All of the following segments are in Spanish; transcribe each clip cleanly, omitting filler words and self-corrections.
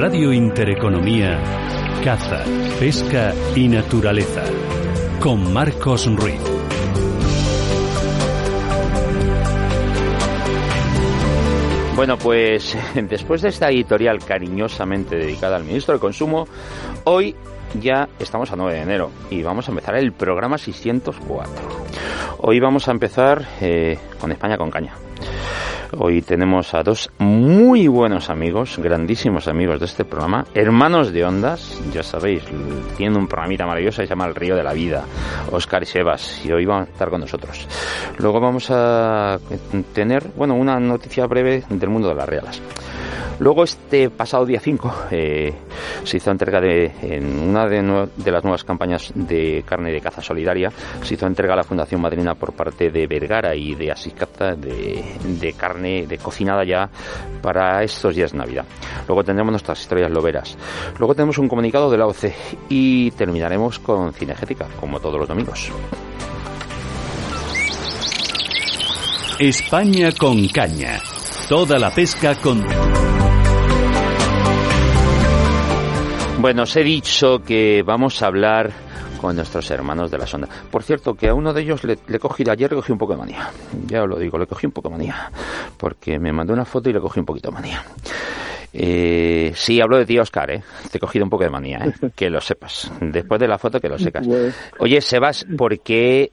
Radio Intereconomía, Caza, Pesca y Naturaleza, con Marcos Ruiz. Bueno, pues después de esta editorial cariñosamente dedicada al ministro de Consumo, hoy ya estamos a 9 de enero y vamos a empezar el programa 604. Hoy vamos a empezar con España con caña. Hoy tenemos a dos muy buenos amigos, grandísimos amigos de este programa, hermanos de ondas, ya sabéis, tienen un programita maravilloso que se llama El Río de la Vida, Oscar y Sebas, y hoy van a estar con nosotros. Luego vamos a tener, bueno, una noticia breve del mundo de las regalas. Luego, este pasado día 5, se hizo entrega en una de las nuevas campañas de carne de caza solidaria. Se hizo entrega a la Fundación Madrina por parte de Vergara y de Asicaza de carne de cocinada ya para estos días de Navidad. Luego tendremos nuestras historias loberas. Luego tenemos un comunicado de la OC y terminaremos con Cinegética, como todos los domingos. España con caña. Toda la pesca con... Bueno, os he dicho que vamos a hablar con nuestros hermanos de la sonda. Por cierto, que a uno de ellos ayer le cogí un poco de manía. Ya os lo digo, le cogí un poco de manía. Porque me mandó una foto y le cogí un poquito de manía. Sí, hablo de ti, Oscar, Te he cogido un poco de manía, Que lo sepas. Después de la foto, que lo secas. Oye, Sebas, ¿por qué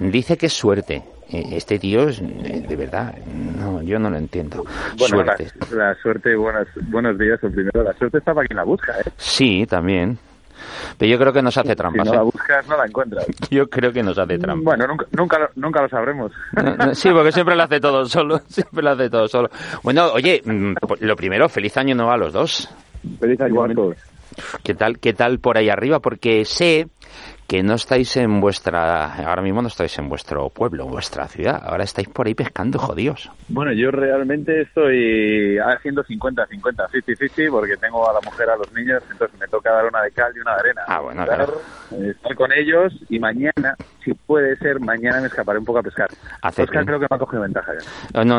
dice que es suerte? Este tío es, de verdad, no, yo no lo entiendo. Bueno, suerte. La suerte, buenos días, primero, la suerte está para quien la busca, Sí, también. Pero yo creo que nos hace trampas. Si no la buscas, no la encuentras. Yo creo que nos hace trampas. Bueno, nunca lo sabremos. Sí, porque siempre lo hace todo solo, Bueno, oye, lo primero, feliz año nuevo a los dos. Feliz año nuevo. ¿Qué tal por ahí arriba? Porque sé que no estáis en vuestra... Ahora mismo no estáis en vuestro pueblo, en vuestra ciudad. Ahora estáis por ahí pescando, jodidos. Bueno, yo realmente estoy haciendo 50-50, 50-50, porque tengo a la mujer, a los niños, entonces me toca dar una de cal y una de arena. Ah, bueno, claro. Estar con ellos y mañana, si puede ser, mañana me escaparé un poco a pescar. Hace Oscar bien. Creo que me ha cogido ventaja ya. No,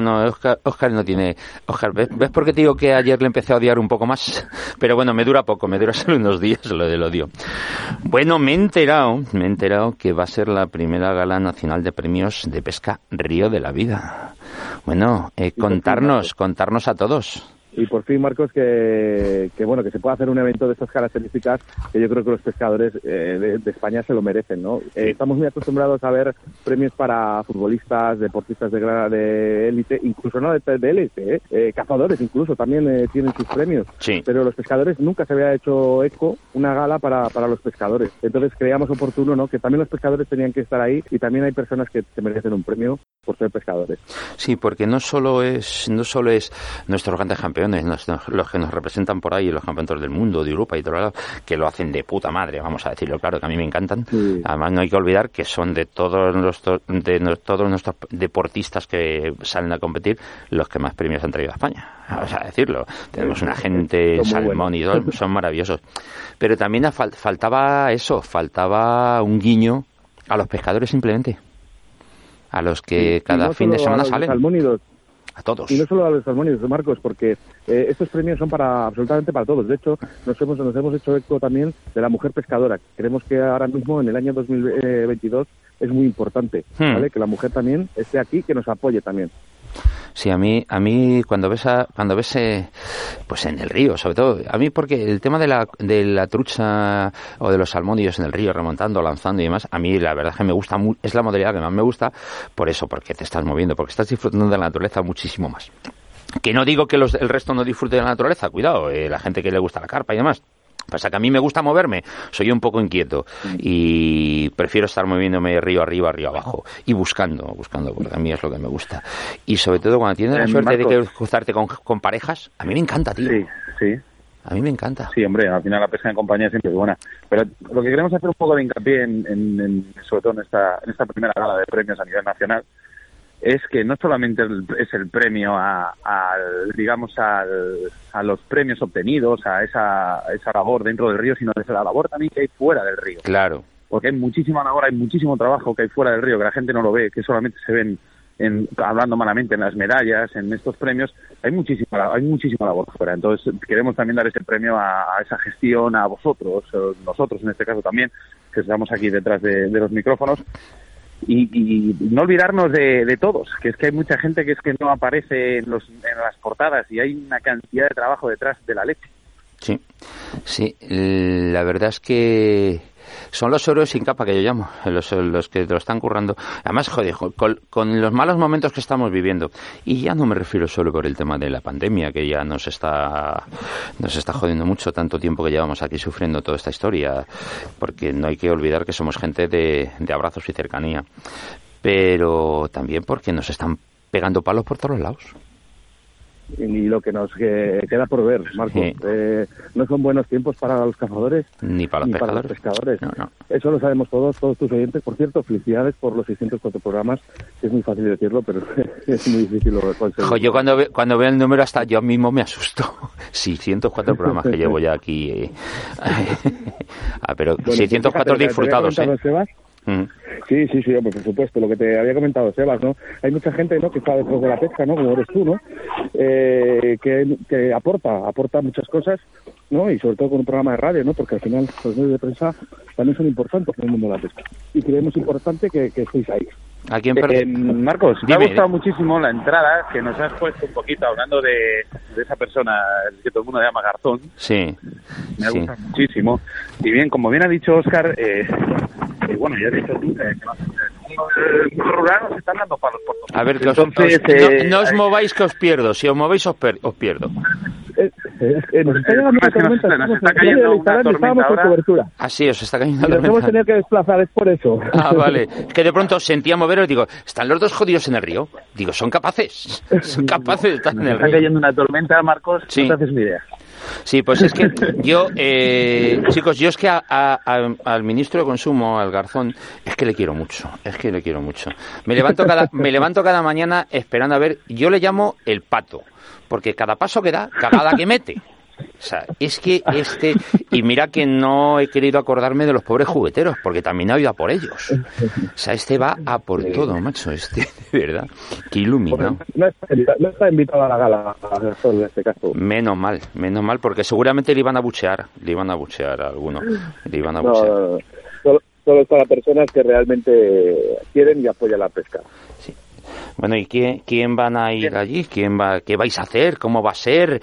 Oscar no tiene... Oscar, ¿ves por qué te digo que ayer le empecé a odiar un poco más? Pero bueno, me dura poco, me dura solo unos días lo del odio. Bueno, me he enterado que va a ser la primera gala nacional de premios de pesca Río de la Vida. Bueno, contarnos a todos. Y por fin, Marcos, que se pueda hacer un evento de estas características, que yo creo que los pescadores de España se lo merecen, ¿no? Estamos muy acostumbrados a ver premios para futbolistas, deportistas de élite, incluso no de élite, cazadores incluso también tienen sus premios. Sí. Pero los pescadores nunca se había hecho eco una gala para los pescadores. Entonces creíamos oportuno, ¿no?, que también los pescadores tenían que estar ahí, y también hay personas que se merecen un premio por ser pescadores. Sí, porque no solo es nuestros grandes campeones, los que nos representan por ahí, los campeones del mundo, de Europa y todo lado, que lo hacen de puta madre, vamos a decirlo claro, que a mí me encantan. Sí. Además, no hay que olvidar que son de todos nuestros deportistas que salen a competir los que más premios han traído a España, vamos a decirlo. Tenemos una gente, Salmón y todo, son maravillosos. Pero también faltaba un guiño a los pescadores, simplemente. A los que cada fin de semana salen. A todos. Y no solo a los salmónidos, Marcos, porque estos premios son absolutamente para todos. De hecho, nos hemos hecho eco también de la mujer pescadora. Creemos que ahora mismo, en el año 2022, es muy importante, ¿vale? Que la mujer también esté aquí, que nos apoye también. Sí, a mí cuando ves pues en el río, sobre todo, a mí, porque el tema de la trucha o de los salmónidos en el río, remontando, lanzando y demás, a mí la verdad es que me gusta, es la modalidad que más me gusta, por eso, porque te estás moviendo, porque estás disfrutando de la naturaleza muchísimo más. Que no digo que el resto no disfrute de la naturaleza, cuidado, la gente que le gusta la carpa y demás. Pasa que a mí me gusta moverme, soy un poco inquieto y prefiero estar moviéndome río abajo y buscando, porque a mí es lo que me gusta. Y sobre todo cuando tienes la suerte, Marcos, de cruzarte con parejas, a mí me encanta, tío. Sí. A mí me encanta. Sí, hombre, al final la pesca en compañía siempre es buena. Pero lo que queremos hacer un poco de hincapié, sobre todo en esta primera gala de premios a nivel nacional, es que no solamente es el premio a los premios obtenidos, a esa labor dentro del río, sino desde la labor también que hay fuera del río. Claro. Porque hay muchísima labor, hay muchísimo trabajo que hay fuera del río, que la gente no lo ve, que solamente se ven hablando malamente en las medallas, en estos premios, hay muchísima labor fuera. Entonces queremos también dar ese premio a esa gestión, a vosotros, nosotros en este caso también, que estamos aquí detrás de los micrófonos, y no olvidarnos de todos, que es que hay mucha gente que es que no aparece en las portadas, y hay una cantidad de trabajo detrás de la leche. Sí, la verdad es que son los héroes sin capa que yo llamo, los que te lo están currando. Además, joder, con los malos momentos que estamos viviendo, y ya no me refiero solo por el tema de la pandemia, que ya nos está jodiendo mucho, tanto tiempo que llevamos aquí sufriendo toda esta historia, porque no hay que olvidar que somos gente de abrazos y cercanía, pero también porque nos están pegando palos por todos lados. Y lo que nos queda por ver, Marcos, sí. No son buenos tiempos para los cazadores ni para los pescadores. No. Eso lo sabemos todos tus oyentes. Por cierto, felicidades por los 604 programas, que es muy fácil decirlo, pero es muy difícil conseguirlo. Yo cuando veo el número hasta yo mismo me asusto. 604 programas que llevo ya aquí. Pero bueno, 604 disfrutados, Sí, pues por supuesto, lo que te había comentado Sebas, ¿no? Hay mucha gente, ¿no?, que está detrás de la pesca, ¿no?, como eres tú, ¿no?, que aporta muchas cosas, ¿no?, y sobre todo con un programa de radio, ¿no?, porque al final los medios de prensa también son importantes en el mundo de la pesca, y creemos importante que estéis ahí. Marcos, dime. Me ha gustado muchísimo la entrada que nos has puesto un poquito hablando de esa persona que todo el mundo llama Garzón. Sí. Me ha gustado muchísimo. Y bien, como bien ha dicho Oscar, bueno, ya he dicho tú que no, rural nos están dando palos por todos. A ver, entonces, no os mováis que os pierdo. Si os movéis os pierdo. Nos está llegando una tormenta. Nos está cayendo una tormenta ahora. Así, os está cayendo una tormenta. Nos hemos tenido que desplazar, es por eso. Vale. Es que de pronto sentía moveros y digo, están los dos jodidos en el río. Digo, son capaces de estar en el río. Nos está cayendo una tormenta, Marcos, sí. No te haces ni idea. Sí, pues es que yo, chicos, yo es que al ministro de Consumo, al Garzón, es que le quiero mucho, Me levanto cada mañana esperando a ver, yo le llamo el pato, porque cada paso que da, cagada que mete. O sea, es que y mira que no he querido acordarme de los pobres jugueteros, porque también ha ido a por ellos. O sea, va a por todo, macho, de verdad, que iluminado. No está invitado a la gala, en este caso. Menos mal, porque seguramente le iban a buchear a alguno. Solo es para personas que realmente quieren y apoyan la pesca. Sí. Bueno, ¿y quién van a ir allí? ¿Qué vais a hacer? ¿Cómo va a ser?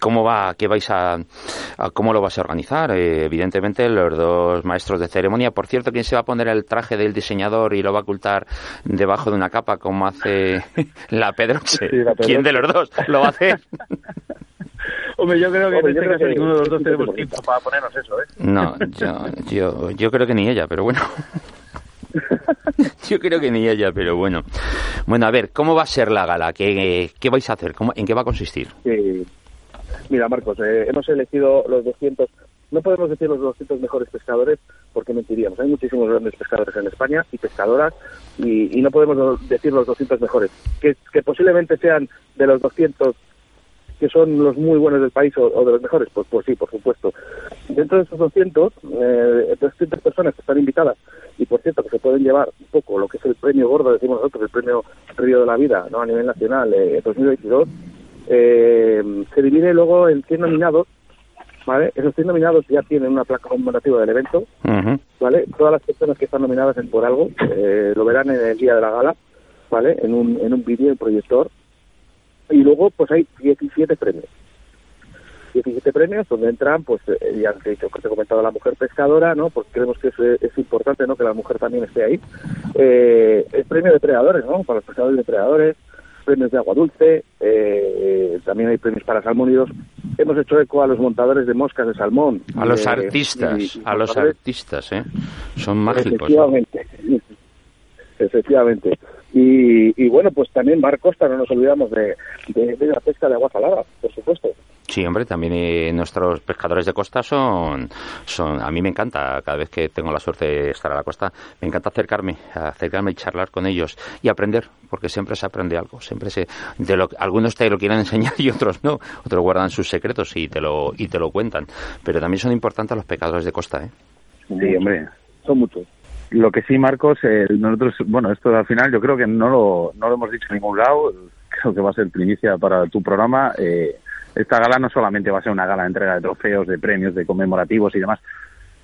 ¿Cómo lo vais a organizar? Evidentemente, los dos maestros de ceremonia. Por cierto, ¿quién se va a poner el traje del diseñador y lo va a ocultar debajo de una capa como hace la Pedroche? ¿Quién de los dos lo va a hacer? Hombre, yo creo que en este caso ninguno de los dos tenemos tiempo para ponernos eso, ¿eh? No, yo creo que ni ella, pero bueno... Yo creo que ni ella, pero bueno. Bueno, a ver, ¿cómo va a ser la gala? ¿Qué vais a hacer? ¿En qué va a consistir? Sí. Mira, Marcos, hemos elegido los 200... No podemos decir los 200 mejores pescadores porque mentiríamos. Hay muchísimos grandes pescadores en España y pescadoras y no podemos decir los 200 mejores. Que posiblemente sean de los 200 que son los muy buenos del país o de los mejores, pues sí, por supuesto. Dentro de esos 200 personas que están invitadas, y por cierto que se pueden llevar un poco lo que es el premio gordo, decimos nosotros, el premio Río de la Vida, ¿no?, a nivel nacional, 2022, se divide luego en 100 nominados, ¿vale? Esos 100 nominados ya tienen una placa conmemorativa del evento, ¿vale? Todas las personas que están nominadas por algo lo verán en el día de la gala, ¿vale?, en un vídeo, en proyector. Y luego, pues hay 17 premios. 17 premios donde entran, pues, ya te he dicho, que te he comentado, la mujer pescadora, ¿no? Porque creemos que es importante, ¿no?, que la mujer también esté ahí. El premio de predadores, ¿no?, para los pescadores depredadores, premios de agua dulce, también hay premios para salmónidos. Hemos hecho eco a los montadores de moscas de salmón. A los artistas, a los artistas. Son mágicos. Efectivamente. Y bueno, pues también, Mar Costa, no nos olvidamos de la pesca de agua salada, por supuesto. Sí, hombre, también nuestros pescadores de costa son... A mí me encanta, cada vez que tengo la suerte de estar a la costa, me encanta acercarme y charlar con ellos y aprender, porque siempre se aprende algo, algunos te lo quieren enseñar y otros no, otros guardan sus secretos y te lo cuentan, pero también son importantes los pescadores de costa, ¿eh? Sí, hombre, son muchos. Lo que sí, Marcos, nosotros, bueno, esto al final yo creo que no lo hemos dicho en ningún lado, creo que va a ser primicia para tu programa. Esta gala no solamente va a ser una gala de entrega de trofeos, de premios, de conmemorativos y demás.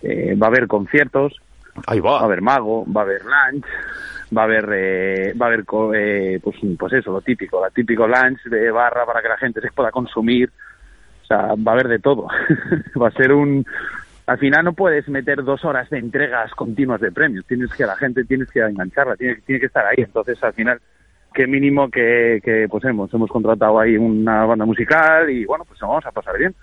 Va a haber conciertos, ahí va. Va a haber mago, va a haber lunch, va a haber eso, lo típico, la típico lunch de barra para que la gente se pueda consumir. O sea, va a haber de todo. Va a ser un... Al final no puedes meter 2 horas de entregas continuas de premios. La gente tienes que engancharla, tiene que estar ahí. Entonces, al final, qué mínimo que pues hemos contratado ahí una banda musical y, bueno, pues nos vamos a pasar bien.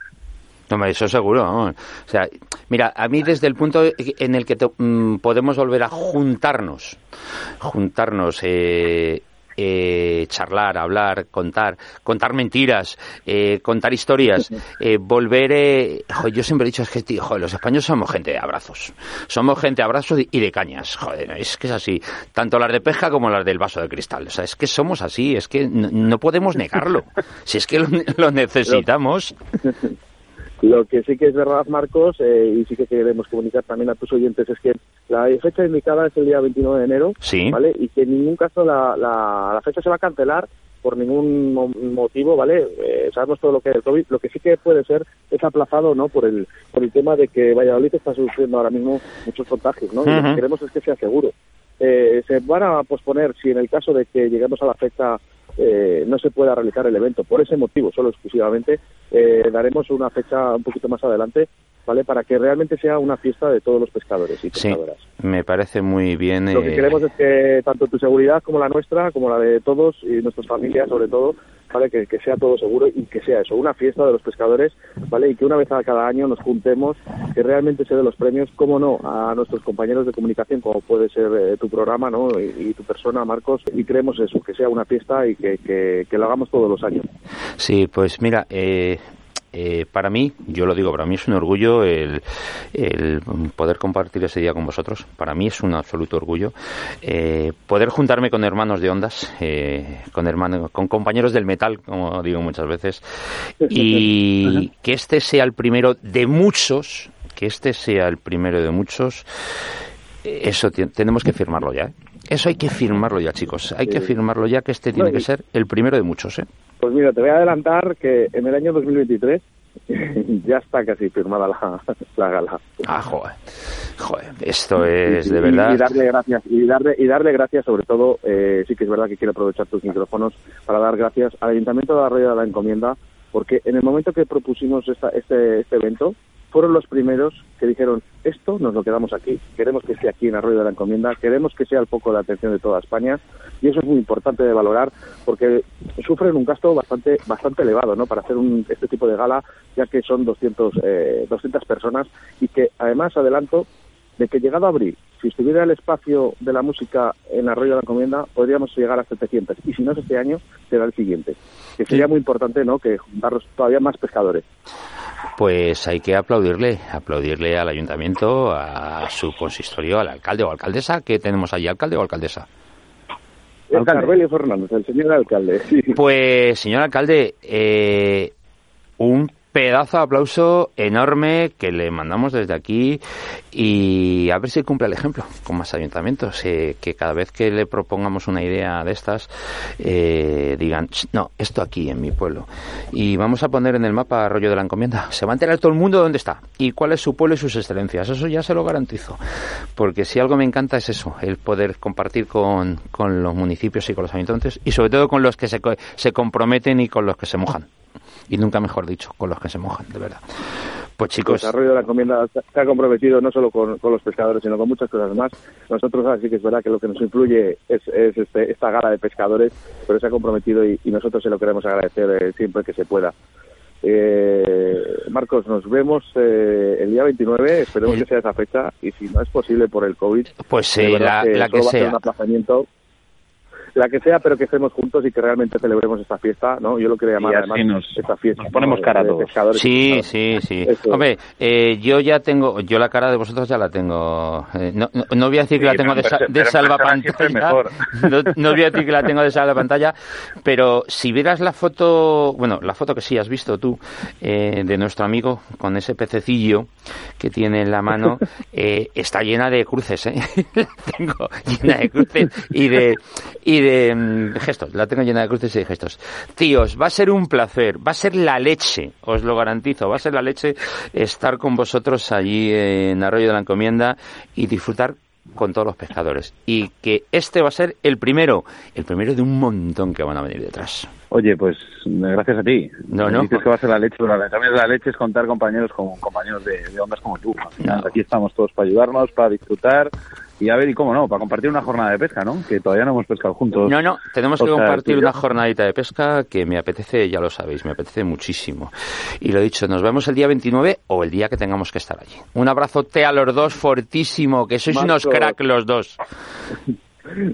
No, eso seguro, ¿no? O sea, mira, a mí desde el punto en el que podemos volver a juntarnos, charlar, hablar, contar mentiras, contar historias, volver... yo siempre he dicho, es que tío, los españoles somos gente de abrazos y de cañas, es que es así, tanto las de pesca como las del vaso de cristal, o sea, es que somos así, es que no podemos negarlo, si es que lo necesitamos... Lo que sí que es verdad, Marcos, y sí que queremos comunicar también a tus oyentes, es que la fecha indicada es el día 29 de enero, sí, ¿vale? Y que en ningún caso la fecha se va a cancelar por ningún motivo, ¿vale? Sabemos todo lo que es el COVID. Lo que sí que puede ser es aplazado, ¿no?, por el tema de que Valladolid está sufriendo ahora mismo muchos contagios, ¿no? Uh-huh. Y lo que queremos es que sea seguro. Se van a posponer si en el caso de que lleguemos a la fecha... no se pueda realizar el evento. Por ese motivo, solo exclusivamente, daremos una fecha un poquito más adelante, ¿vale?, para que realmente sea una fiesta de todos los pescadores y pescadoras. Sí, me parece muy bien. Lo que queremos es que tanto tu seguridad como la nuestra, como la de todos y nuestras familias sobre todo, ¿vale?, que sea todo seguro y que sea eso, una fiesta de los pescadores, ¿vale?, y que una vez a cada año nos juntemos, que realmente se den los premios, cómo no, a nuestros compañeros de comunicación, como puede ser tu programa, ¿no?, y tu persona, Marcos, y creemos eso, que sea una fiesta y que lo hagamos todos los años. Sí, pues mira... para mí, yo lo digo, para mí es un orgullo el poder compartir ese día con vosotros. Para mí es un absoluto orgullo poder juntarme con hermanos de ondas, con compañeros del metal, como digo muchas veces, y que este sea el primero de muchos, eso tenemos que firmarlo ya, ¿eh? Eso hay que firmarlo ya, chicos. Hay que firmarlo ya, que este tiene que ser el primero de muchos, ¿eh? Pues mira, te voy a adelantar que en el año 2023 ya está casi firmada la gala. Ah, joder, esto es de verdad. Y darle gracias, sobre todo, sí que es verdad que quiero aprovechar tus micrófonos para dar gracias al Ayuntamiento de Arroyo de la Encomienda, porque en el momento que propusimos este evento, fueron los primeros que dijeron, esto nos lo quedamos aquí, queremos que esté aquí en Arroyo de la Encomienda, queremos que sea el foco de atención de toda España, y eso es muy importante de valorar, porque sufren un gasto bastante elevado, ¿no?, para hacer este tipo de gala, ya que son 200 personas, y que además adelanto de que llegado a abril, si estuviera el espacio de la música en Arroyo de la Encomienda, podríamos llegar a 700, y si no es este año, será el siguiente, que sería muy importante, ¿no?, que juntarlos todavía más pescadores. Pues hay que aplaudirle al ayuntamiento, a su consistorio, al alcalde o alcaldesa. ¿Qué tenemos allí, alcalde o alcaldesa? El Arbelio Fernández, el señor alcalde. Sí. Pues, señor alcalde, un pedazo de aplauso enorme que le mandamos desde aquí, y a ver si cumple el ejemplo con más ayuntamientos, que cada vez que le propongamos una idea de estas digan, no, esto aquí en mi pueblo, y vamos a poner en el mapa Arroyo de la Encomienda, se va a enterar todo el mundo de dónde está y cuál es su pueblo y sus excelencias, eso ya se lo garantizo, porque si algo me encanta es eso, el poder compartir con los municipios y con los ayuntamientos, y sobre todo con los que se comprometen y con los que se mojan. Y nunca mejor dicho, con los que se mojan, de verdad. Pues chicos... El desarrollo de la encomienda se ha comprometido no solo con los pescadores, sino con muchas cosas más. Nosotros, así que es verdad que lo que nos influye es esta gala de pescadores, pero se ha comprometido y nosotros se lo queremos agradecer siempre que se pueda. Marcos, nos vemos el día 29, esperemos que sea esa fecha, y si no es posible por el COVID, pues la que sea. Va a ser un aplazamiento... la que sea, pero que estemos juntos y que realmente celebremos esta fiesta, ¿no? Yo lo quería llamar, además, esta fiesta. Nos ponemos cara a todos. Sí, sí, sí. Hombre, yo la cara de vosotros ya la tengo. No voy a decir que la tengo de salvapantalla. No voy a decir que la tengo de salvapantalla, pero si vieras la foto, bueno, la foto que sí has visto tú, de nuestro amigo con ese pececillo que tiene en la mano, está llena de cruces, ¿eh? La tengo llena de cruces y de gestos. La tengo llena de cruces y de gestos. Tíos, va a ser un placer, va a ser la leche, os lo garantizo, va a ser la leche estar con vosotros allí en Arroyo de la Encomienda y disfrutar con todos los pescadores, y que este va a ser el primero de un montón que van a venir detrás. Oye, pues gracias a ti. No. Dices que va a ser la leche, pero también la leche es contar compañeros de ondas como tú. No. Aquí estamos todos para ayudarnos, para disfrutar y a ver, y cómo no, para compartir una jornada de pesca, ¿no? Que todavía no hemos pescado juntos. No, tenemos que compartir una jornadita de pesca que me apetece, ya lo sabéis, me apetece muchísimo. Y lo dicho, nos vemos el día 29 o el día que tengamos que estar allí. Un abrazote a los dos fortísimo, que sois Marcos, unos crack los dos.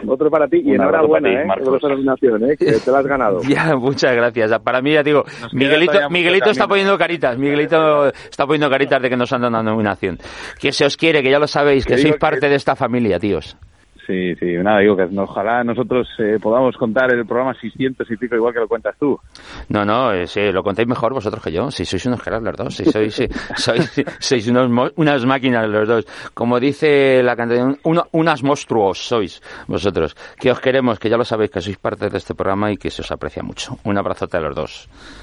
Otro para ti y enhorabuena, por esa nominación, que te la has ganado. Ya, muchas gracias. Para mí, ya digo, Miguelito está poniendo caritas. Miguelito está poniendo caritas de que nos han dado una nominación. Que se os quiere, que ya lo sabéis, que sois parte de esta familia, tíos. Sí, nada, digo que ojalá nosotros podamos contar el programa 600 y pico igual que lo cuentas tú. No, lo contáis mejor vosotros que yo, si sois unos geras los dos, sois unas máquinas los dos. Como dice la canción, unas monstruos sois vosotros, que os queremos, que ya lo sabéis, que sois parte de este programa y que se os aprecia mucho. Un abrazote a los dos.